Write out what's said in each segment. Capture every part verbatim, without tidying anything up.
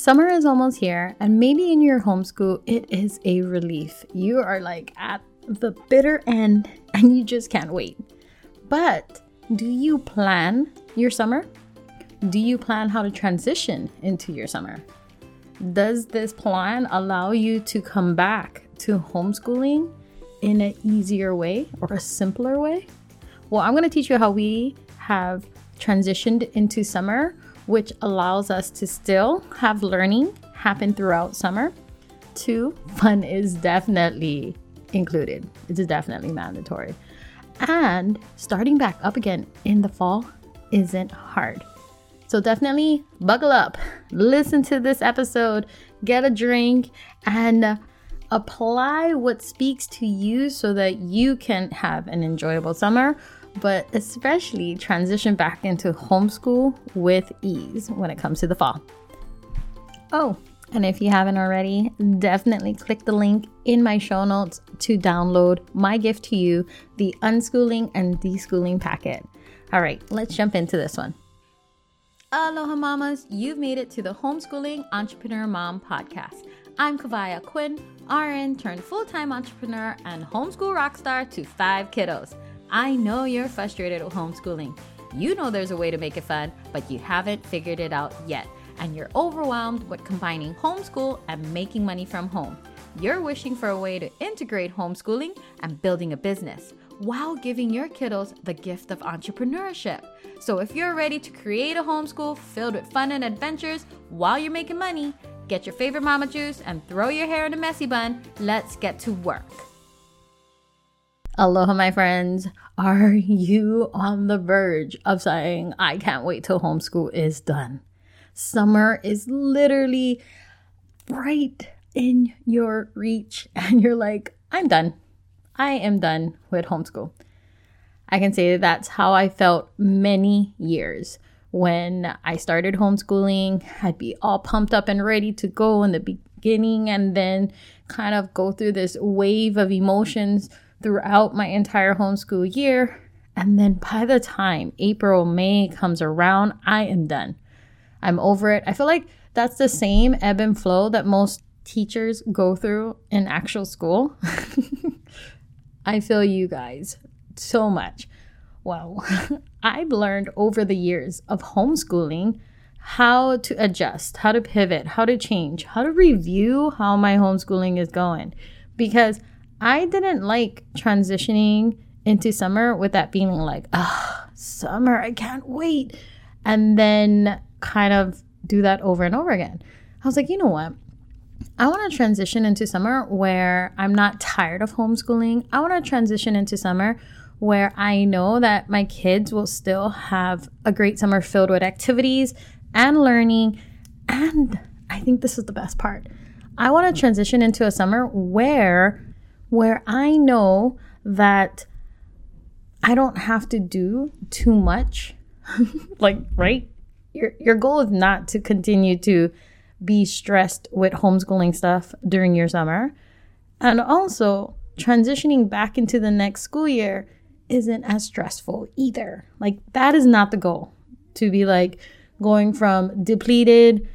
Summer is almost here, and maybe in your homeschool, it is a relief. You are like at the bitter end and you just can't wait. But do you plan your summer? Do you plan how to transition into your summer? Does this plan allow you to come back to homeschooling in an easier way or a simpler way? Well, I'm going to teach you how we have transitioned into summer, which allows us to still have learning happen throughout summer. Two, fun is definitely included. It's definitely mandatory. And starting back up again in the fall isn't hard. So definitely buckle up, listen to this episode, get a drink, and apply what speaks to you so that you can have an enjoyable summer, but especially transition back into homeschool with ease when it comes to the fall. Oh, and if you haven't already, definitely click the link in my show notes to download my gift to you, the Unschooling and Deschooling packet. All right, let's jump into this one. Aloha mamas, you've made it to the Homeschooling Entrepreneur Mom Podcast. I'm Kawai Ahquin, R N turned full-time entrepreneur and homeschool rock star to five kiddos. I know you're frustrated with homeschooling. You know there's a way to make it fun, but you haven't figured it out yet. And you're overwhelmed with combining homeschool and making money from home. You're wishing for a way to integrate homeschooling and building a business, while giving your kiddos the gift of entrepreneurship. So if you're ready to create a homeschool filled with fun and adventures while you're making money, get your favorite mama juice and throw your hair in a messy bun. Let's get to work. Aloha, my friends. Are you on the verge of saying, I can't wait till homeschool is done? Summer is literally right in your reach and you're like, I'm done. I am done with homeschool. I can say that's how I felt many years. When I started homeschooling, I'd be all pumped up and ready to go in the beginning and then kind of go through this wave of emotions throughout my entire homeschool year. And then by the time April, May comes around, I am done. I'm over it. I feel like that's the same ebb and flow that most teachers go through in actual school. I feel you guys so much. Wow. I've learned over the years of homeschooling how to adjust, how to pivot, how to change, how to review how my homeschooling is going. Because I didn't like transitioning into summer with that feeling like, ah, oh, summer, I can't wait. And then kind of do that over and over again. I was like, you know what? I want to transition into summer where I'm not tired of homeschooling. I want to transition into summer where I know that my kids will still have a great summer filled with activities and learning. And I think this is the best part. I want to transition into a summer where, where I know that I don't have to do too much. Like, right? Your, your goal is not to continue to be stressed with homeschooling stuff during your summer. And also transitioning back into the next school year isn't as stressful either. Like, that is not the goal, to be like going from depleted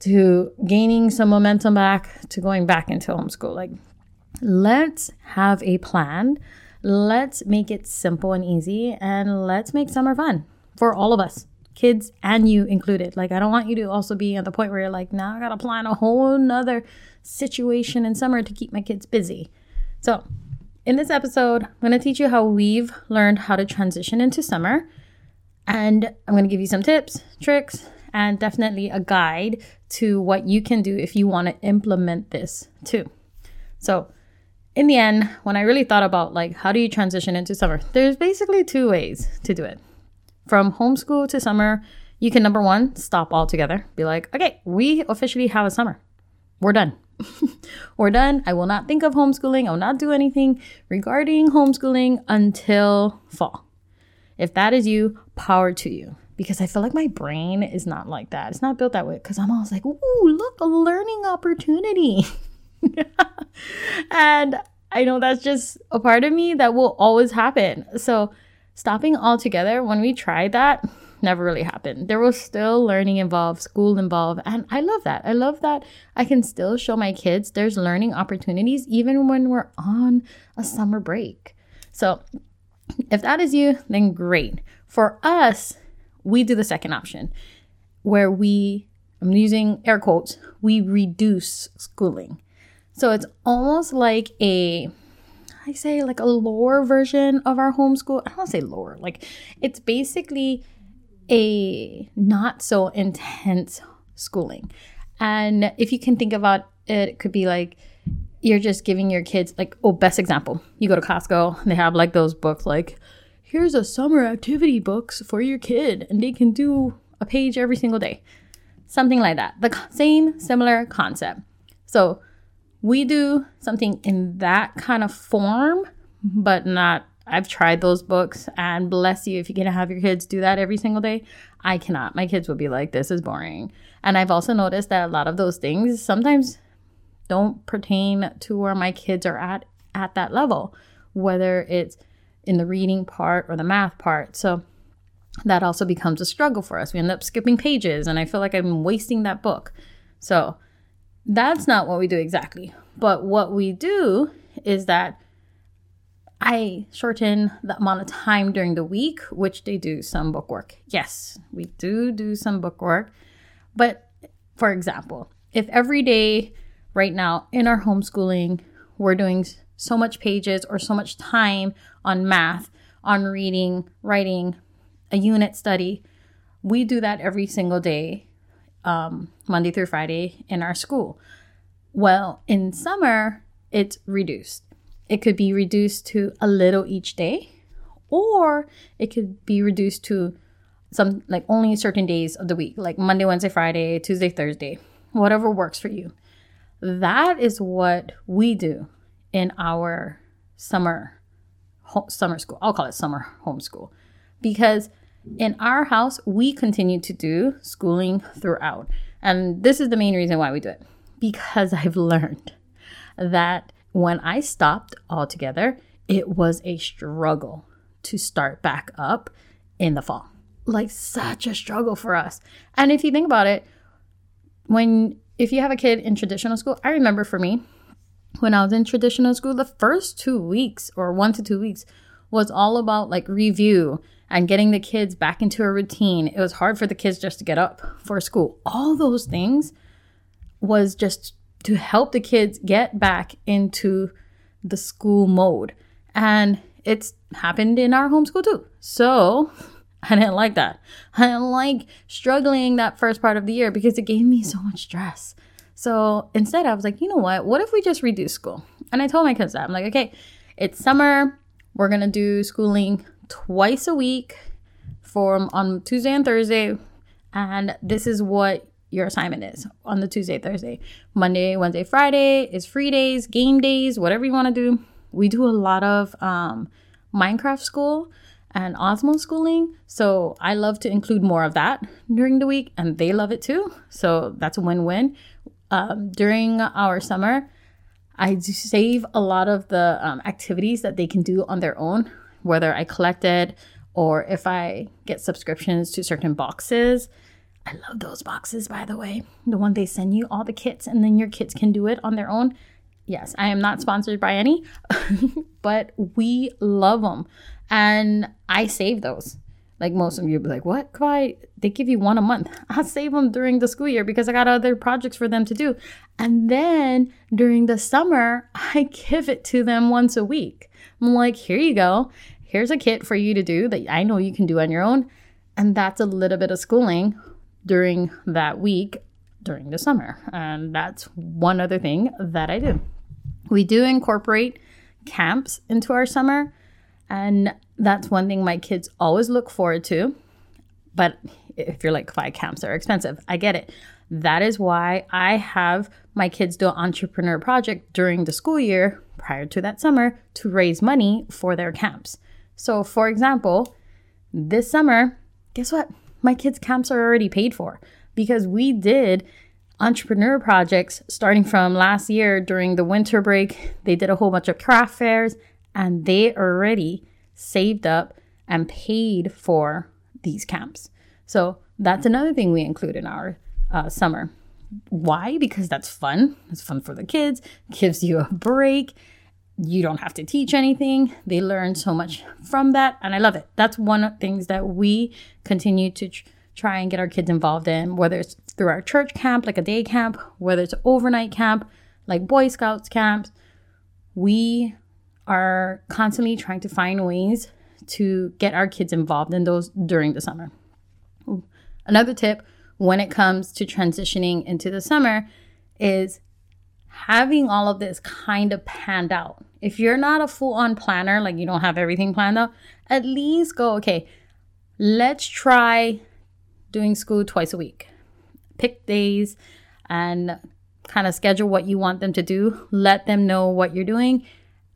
to gaining some momentum back to going back into homeschool. Like, let's have a plan. Let's make it simple and easy, and let's make summer fun for all of us. Kids and you included. Like, I don't want you to also be at the point where you're like, now I gotta plan a whole nother situation in summer to keep my kids busy. So in this episode, I'm gonna teach you how we've learned how to transition into summer. And I'm gonna give you some tips, tricks, and definitely a guide to what you can do if you wanna implement this too. So in the end, when I really thought about like, how do you transition into summer? There's basically two ways to do it. From homeschool to summer, you can, number one, stop altogether. Be like, okay, we officially have a summer. We're done. We're done. I will not think of homeschooling. I will not do anything regarding homeschooling until fall. If that is you, power to you. Because I feel like my brain is not like that. It's not built that way. Because I'm always like, ooh, look, a learning opportunity. And I know that's just a part of me that will always happen. So stopping altogether, when we tried that, never really happened. There was still learning involved, school involved, and I love that. I love that I can still show my kids there's learning opportunities even when we're on a summer break. So if that is you, then great. For us, we do the second option where we, I'm using air quotes, we reduce schooling. So it's almost like a, I say like a lower version of our homeschool. I don't want to say lower. Like it's basically a not so intense schooling. And if you can think about it, it could be like you're just giving your kids like, oh, best example. You go to Costco and they have like those books like, here's a summer activity books for your kid. And they can do a page every single day. Something like that. The same similar concept. So we do something in that kind of form, but not, I've tried those books and bless you if you can have your kids do that every single day. I cannot. My kids would be like, this is boring. And I've also noticed that a lot of those things sometimes don't pertain to where my kids are at at that level, whether it's in the reading part or the math part. So that also becomes a struggle for us. We end up skipping pages and I feel like I'm wasting that book. So that's not what we do exactly. But what we do is that I shorten the amount of time during the week, which they do some book work. Yes, we do do some book work. But for example, if every day right now in our homeschooling, we're doing so much pages or so much time on math, on reading, writing, a unit study, we do that every single day. Um, Monday through Friday in our school. Well, in summer, it's reduced. It could be reduced to a little each day, or it could be reduced to some like only certain days of the week, like Monday, Wednesday, Friday, Tuesday, Thursday, whatever works for you. That is what we do in our summer, ho- summer school. I'll call it summer homeschool because in our house, we continue to do schooling throughout. And this is the main reason why we do it, because I've learned that when I stopped altogether, it was a struggle to start back up in the fall. Like such a struggle for us. And if you think about it, when if you have a kid in traditional school, I remember for me, when I was in traditional school, the first two weeks or one to two weeks was all about like review and getting the kids back into a routine. It was hard for the kids just to get up for school. All those things was just to help the kids get back into the school mode. And it's happened in our homeschool too. So I didn't like that. I didn't like struggling that first part of the year because it gave me so much stress. So instead I was like, you know what? What if we just reduce school? And I told my kids that. I'm like, okay, it's summer. We're going to do schooling twice a week from on Tuesday and Thursday, and this is what your assignment is on the Tuesday, Thursday. Monday, Wednesday, Friday is free days, game days, whatever you want to do. We do a lot of um, Minecraft school and Osmo schooling, so I love to include more of that during the week, and they love it too, so that's a win-win. Um, during our summer, I do save a lot of the um, activities that they can do on their own, whether I collect it or if I get subscriptions to certain boxes. I love those boxes, by the way. The one they send you, all the kits, and then your kids can do it on their own. Yes, I am not sponsored by any, but we love them. And I save those. Like most of you will be like, what, Kawai? They give you one a month. I'll save them during the school year because I got other projects for them to do. And then during the summer, I give it to them once a week. I'm like, here you go. Here's a kit for you to do that I know you can do on your own. And that's a little bit of schooling during that week, during the summer. And that's one other thing that I do. We do incorporate camps into our summer. And that's one thing my kids always look forward to. But if you're like, five camps are expensive, I get it. That is why I have my kids do an entrepreneur project during the school year prior to that summer to raise money for their camps. So for example, this summer, guess what? My kids' camps are already paid for because we did entrepreneur projects starting from last year during the winter break. They did a whole bunch of craft fairs and they already saved up and paid for these camps. So that's another thing we include in our uh, summer. Why? Because that's fun. It's fun for the kids, gives you a break. You don't have to teach anything. They learn so much from that. And I love it. That's one of the things that we continue to tr- try and get our kids involved in, whether it's through our church camp, like a day camp, whether it's overnight camp, like Boy Scouts camps. We are constantly trying to find ways to get our kids involved in those during the summer. Ooh. Another tip when it comes to transitioning into the summer is having all of this kind of panned out. If you're not a full-on planner, like you don't have everything planned out, at least go, okay, let's try doing school twice a week. Pick days and kind of schedule what you want them to do. Let them know what you're doing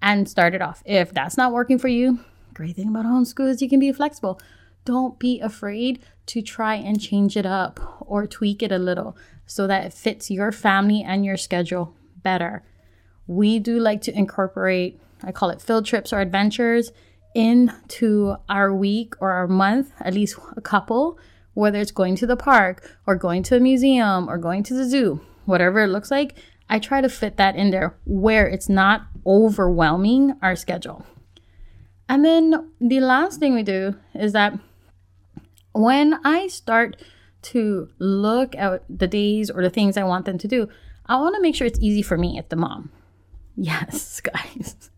and start it off. If that's not working for you, great thing about homeschool is you can be flexible. Don't be afraid to try and change it up or tweak it a little so that it fits your family and your schedule better. We do like to incorporate, I call it field trips or adventures, into our week or our month, at least a couple, whether it's going to the park or going to a museum or going to the zoo, whatever it looks like. I try to fit that in there where it's not overwhelming our schedule. And then the last thing we do is that when I start to look at the days or the things I want them to do, I want to make sure it's easy for me as the mom. Yes, guys,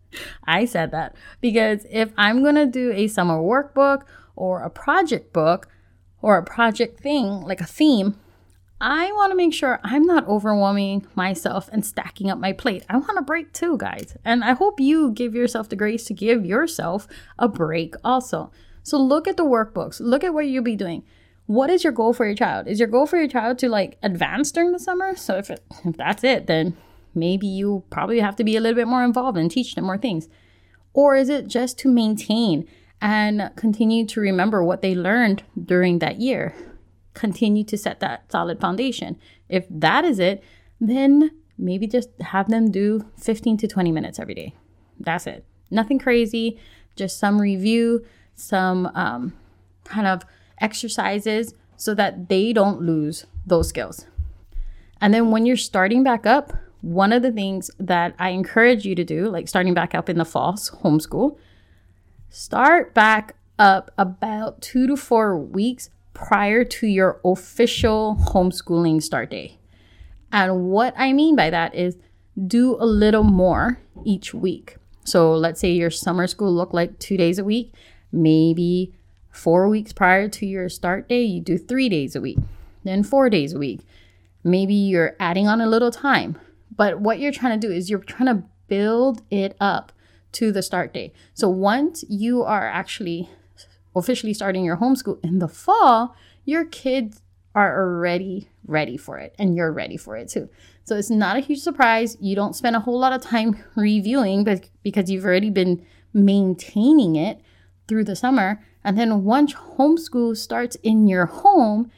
I said that because if I'm going to do a summer workbook or a project book or a project thing, like a theme, I want to make sure I'm not overwhelming myself and stacking up my plate. I want a break too, guys. And I hope you give yourself the grace to give yourself a break also. So look at the workbooks. Look at what you'll be doing. What is your goal for your child? Is your goal for your child to like advance during the summer? So if, it, if that's it, then maybe you probably have to be a little bit more involved and teach them more things. Or is it just to maintain and continue to remember what they learned during that year? Continue to set that solid foundation. If that is it, then maybe just have them do fifteen to twenty minutes every day. That's it. Nothing crazy, just some review, some um, kind of exercises so that they don't lose those skills. And then when you're starting back up, one of the things that I encourage you to do, like starting back up in the fall, homeschool, start back up about two to four weeks prior to your official homeschooling start day. And what I mean by that is do a little more each week. So let's say your summer school looked like two days a week, maybe four weeks prior to your start day, you do three days a week, then four days a week. Maybe you're adding on a little time, but what you're trying to do is you're trying to build it up to the start day. So once you are actually officially starting your homeschool in the fall, your kids are already ready for it and you're ready for it too. So it's not a huge surprise. You don't spend a whole lot of time reviewing but because you've already been maintaining it through the summer. And then once homeschool starts in your home,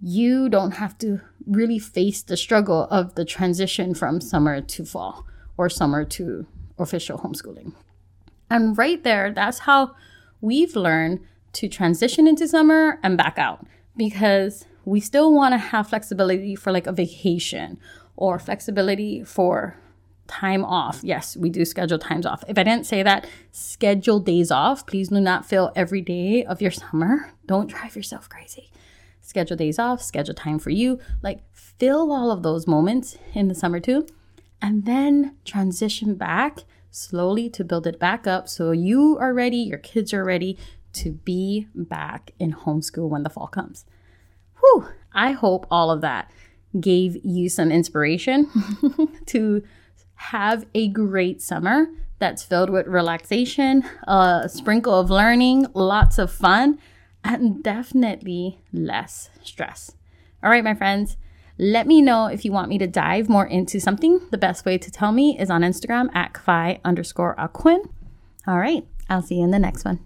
you don't have to really face the struggle of the transition from summer to fall or summer to official homeschooling. And right there, that's how we've learned to transition into summer and back out because we still want to have flexibility for like a vacation or flexibility for time off. Yes, we do schedule times off. If I didn't say that, schedule days off. Please do not fill every day of your summer. Don't drive yourself crazy. Schedule days off, schedule time for you. Like fill all of those moments in the summer too, and then transition back slowly to build it back up so you are ready, your kids are ready to be back in homeschool when the fall comes. Whew, I hope all of that gave you some inspiration to have a great summer that's filled with relaxation, a sprinkle of learning, lots of fun, and definitely less stress. All right, my friends. Let me know if you want me to dive more into something. The best way to tell me is on Instagram at Kawai underscore Ahquin. All right, I'll see you in the next one.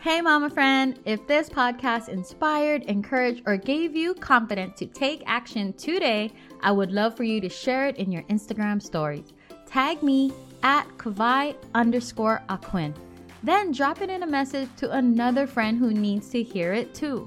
Hey, mama friend. If this podcast inspired, encouraged, or gave you confidence to take action today, I would love for you to share it in your Instagram stories. Tag me at Kawai underscore Ahquin. Then drop it in a message to another friend who needs to hear it too.